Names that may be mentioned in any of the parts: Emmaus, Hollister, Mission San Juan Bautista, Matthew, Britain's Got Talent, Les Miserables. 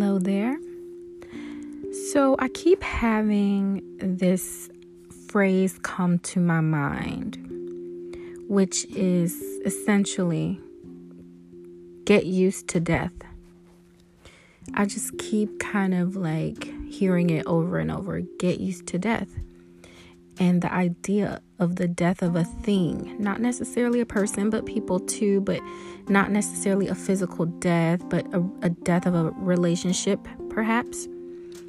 Hello there. So I keep having this phrase come to my mind, which is essentially, get used to death. I just keep kind of like hearing it over and over, get used to death. And the idea of the death of a thing, not necessarily a person, but people too, but not necessarily a physical death, but a death of a relationship, perhaps.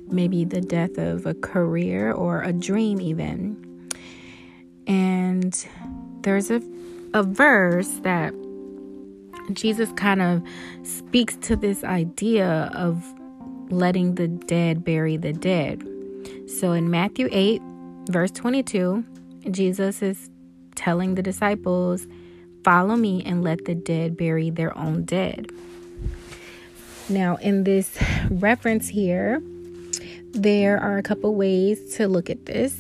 Maybe the death of a career or a dream even. And there's a verse that Jesus kind of speaks to this idea of letting the dead bury the dead. So in Matthew 8, verse 22, Jesus is telling the disciples, follow me and let the dead bury their own dead. Now, in this reference here, there are a couple ways to look at this.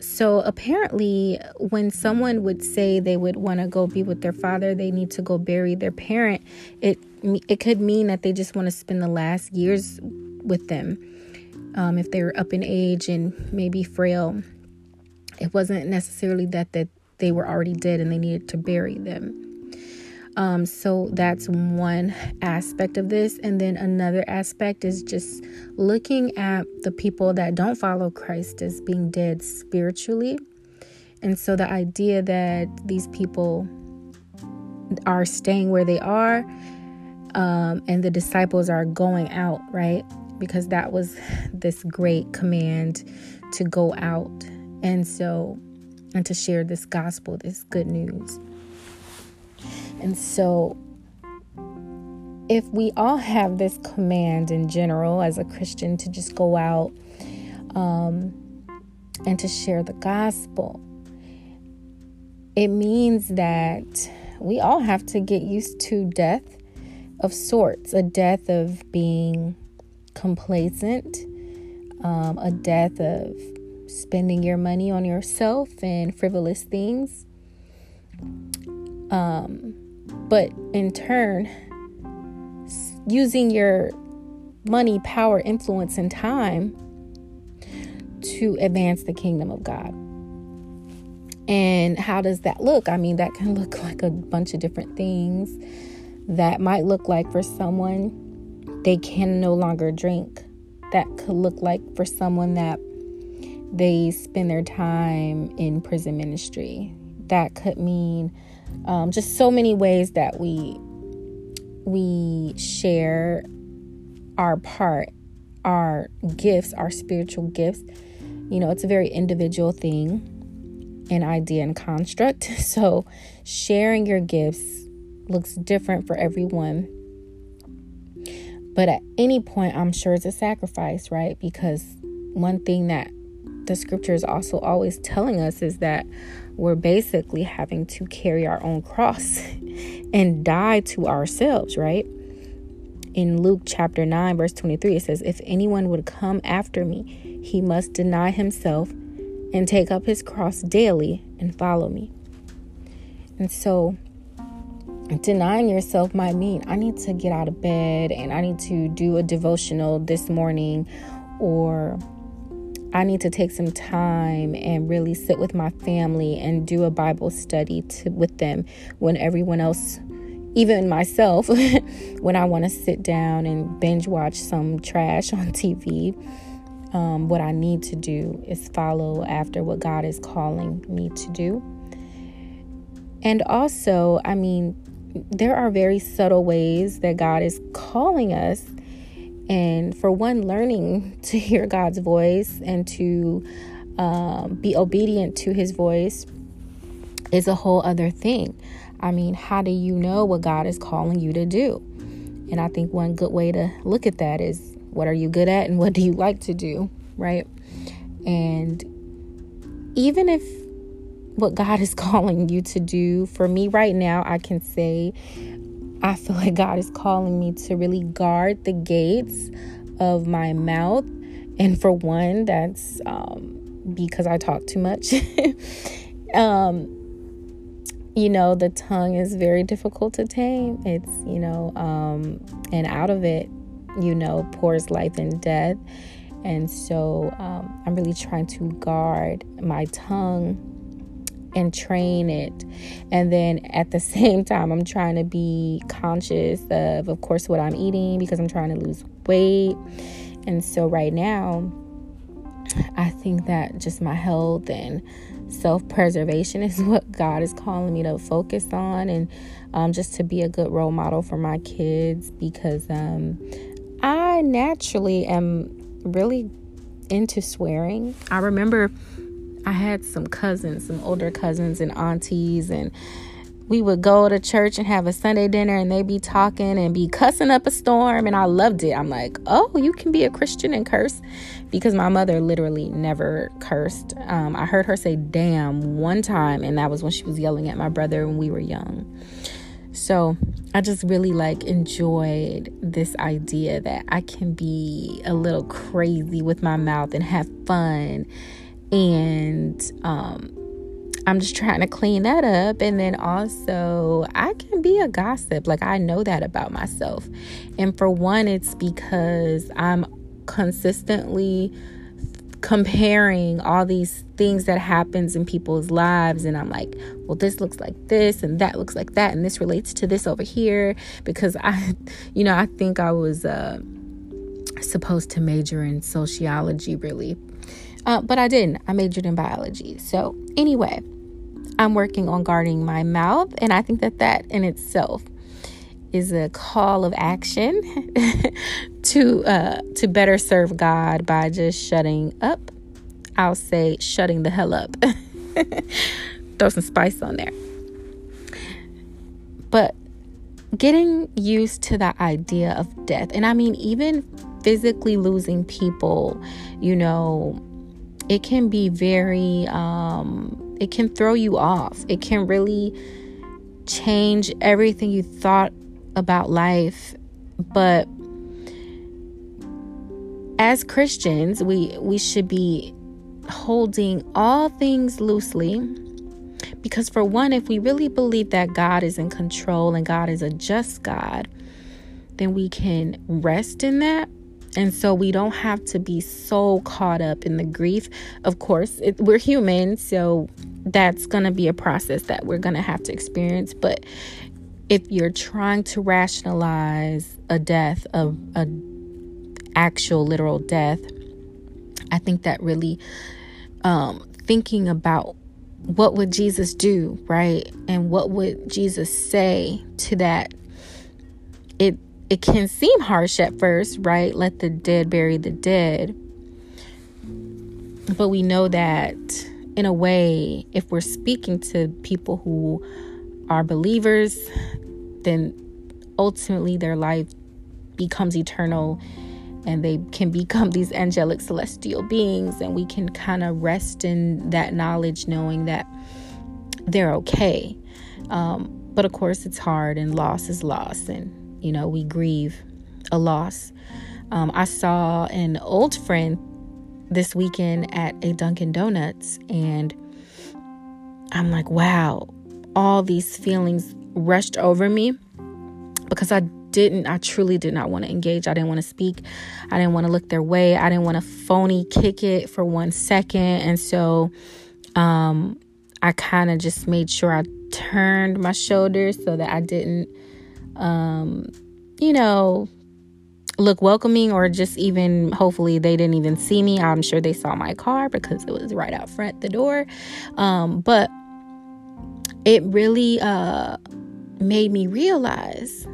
So apparently, when someone would say they would want to go be with their father, they need to go bury their parent, it could mean that they just want to spend the last years with them. If they were up in age and maybe frail, it wasn't necessarily that they were already dead and they needed to bury them. So that's one aspect of this. And then another aspect is just looking at the people that don't follow Christ as being dead spiritually. And so the idea that these people are staying where they are, and the disciples are going out, right? Because that was this great command to go out and to share this gospel, this good news. And so if we all have this command in general as a Christian to just go out and to share the gospel, it means that we all have to get used to death of sorts, a death of being complacent, a death of spending your money on yourself and frivolous things. But in turn, using your money, power, influence, and time to advance the kingdom of God. And how does that look? I mean, that can look like a bunch of different things. That might look like for someone, they can no longer drink. That could look like for someone that they spend their time in prison ministry. That could mean just so many ways that we share our part, our gifts, our spiritual gifts. You know, it's a very individual thing, an idea and construct. So sharing your gifts looks different for everyone. But at any point, I'm sure it's a sacrifice, right? Because one thing that the scripture is also always telling us is that we're basically having to carry our own cross and die to ourselves, right? In Luke chapter 9, verse 23, it says, if anyone would come after me, he must deny himself and take up his cross daily and follow me. And so denying yourself might mean I need to get out of bed and I need to do a devotional this morning, or I need to take some time and really sit with my family and do a Bible study with them when everyone else, even myself, when I want to sit down and binge watch some trash on TV, what I need to do is follow after what God is calling me to do. And also, I mean, there are very subtle ways that God is calling us. And for one, learning to hear God's voice and to be obedient to his voice is a whole other thing. I mean, how do you know what God is calling you to do? And I think one good way to look at that is, what are you good at and what do you like to do, right? And even if what God is calling you to do, for me right now, I can say, I feel like God is calling me to really guard the gates of my mouth. And for one, that's because I talk too much. You know, the tongue is very difficult to tame. It's, and out of it, you know, pours life and death. And so I'm really trying to guard my tongue and train it. And then at the same time, I'm trying to be conscious of course, what I'm eating, because I'm trying to lose weight. And so right now, I think that just my health and self-preservation is what God is calling me to focus on, and just to be a good role model for my kids, because I naturally am really into swearing. I remember I had some cousins, some older cousins and aunties, and we would go to church and have a Sunday dinner, and they'd be talking and be cussing up a storm, and I loved it. I'm like, oh, you can be a Christian and curse? Because my mother literally never cursed. I heard her say damn one time, and that was when she was yelling at my brother when we were young. So I just really enjoyed this idea that I can be a little crazy with my mouth and have fun. And I'm just trying to clean that up. And then also, I can be a gossip. I know that about myself. And for one, it's because I'm consistently comparing all these things that happens in people's lives, and I'm like, well, this looks like this, and that looks like that, and this relates to this over here, because I think I was supposed to major in sociology, really. But I didn't. I majored in biology. So anyway, I'm working on guarding my mouth. And I think that in itself is a call of action to better serve God by just shutting up. I'll say shutting the hell up. Throw some spice on there. But getting used to the idea of death. And I mean, even physically losing people, it can be very, it can throw you off. It can really change everything you thought about life. But as Christians, we should be holding all things loosely, because for one, if we really believe that God is in control and God is a just God, then we can rest in that. And so we don't have to be so caught up in the grief. Of course, we're human, so that's going to be a process that we're going to have to experience. But if you're trying to rationalize a death, a actual literal death, I think that really thinking about what would Jesus do, right? And what would Jesus say to that? It can seem harsh at first, right? Let the dead bury the dead. But we know that in a way, if we're speaking to people who are believers, then ultimately their life becomes eternal, and they can become these angelic celestial beings, and we can kind of rest in that knowledge, knowing that they're okay. But of course, it's hard, and loss is loss, and we grieve a loss. I saw an old friend this weekend at a Dunkin' Donuts, and I'm like, wow, all these feelings rushed over me, because I truly did not want to engage. I didn't want to speak. I didn't want to look their way. I didn't want to phony kick it for 1 second. And so I kind of just made sure I turned my shoulders so that I didn't look welcoming, or just even hopefully they didn't even see me. I'm sure they saw my car because it was right out front the door. But it really made me realize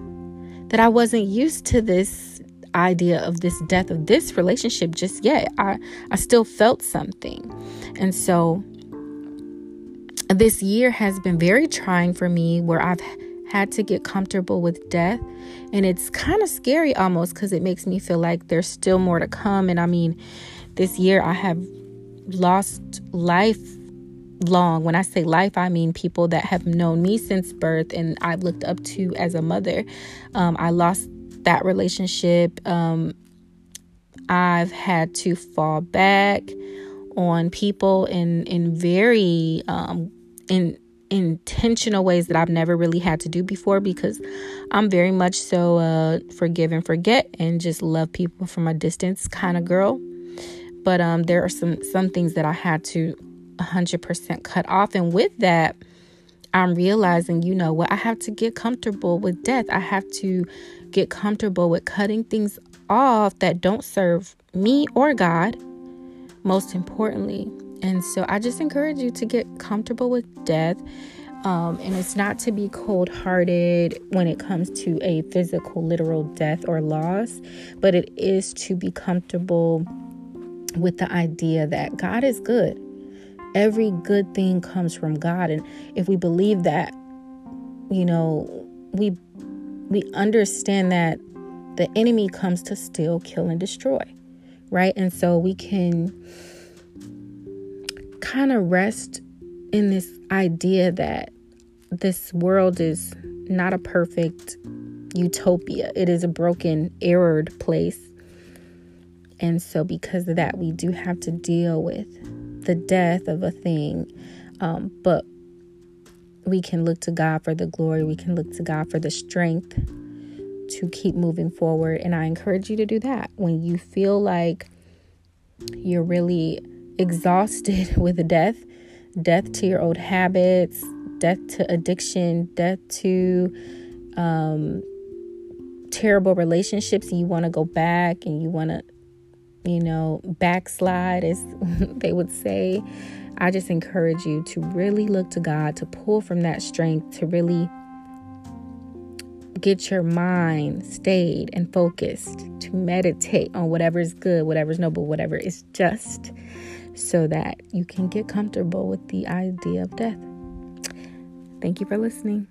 that I wasn't used to this idea of this death of this relationship just yet. I still felt something. And so this year has been very trying for me, where I've had to get comfortable with death, and it's kind of scary almost, because it makes me feel like there's still more to come. And I mean, this year I have lost lifelong. When I say life, I mean people that have known me since birth and I've looked up to as a mother. I lost that relationship. I've had to fall back on people in very in intentional ways that I've never really had to do before, because I'm very much so forgive and forget and just love people from a distance kind of girl. But there are some things that I had to 100% cut off. And with that, I'm realizing, you know what, I have to get comfortable with death. I have to get comfortable with cutting things off that don't serve me or God, most importantly. And so I just encourage you to get comfortable with death. And it's not to be cold-hearted when it comes to a physical, literal death or loss, but it is to be comfortable with the idea that God is good. Every good thing comes from God. And if we believe that, you know, we understand that the enemy comes to steal, kill, and destroy, right? And so we can kind of rest in this idea that this world is not a perfect utopia. It is a broken, errored place. And so because of that, we do have to deal with the death of a thing. But we can look to God for the glory. We can look to God for the strength to keep moving forward. And I encourage you to do that. When you feel like you're really exhausted with death to your old habits, death to addiction, death to terrible relationships, and you want to go back and you want to, you know, backslide, as they would say, I just encourage you to really look to God, to pull from that strength, to really get your mind stayed and focused, to meditate on whatever's good, whatever's noble, whatever is just, so that you can get comfortable with the idea of death. Thank you for listening.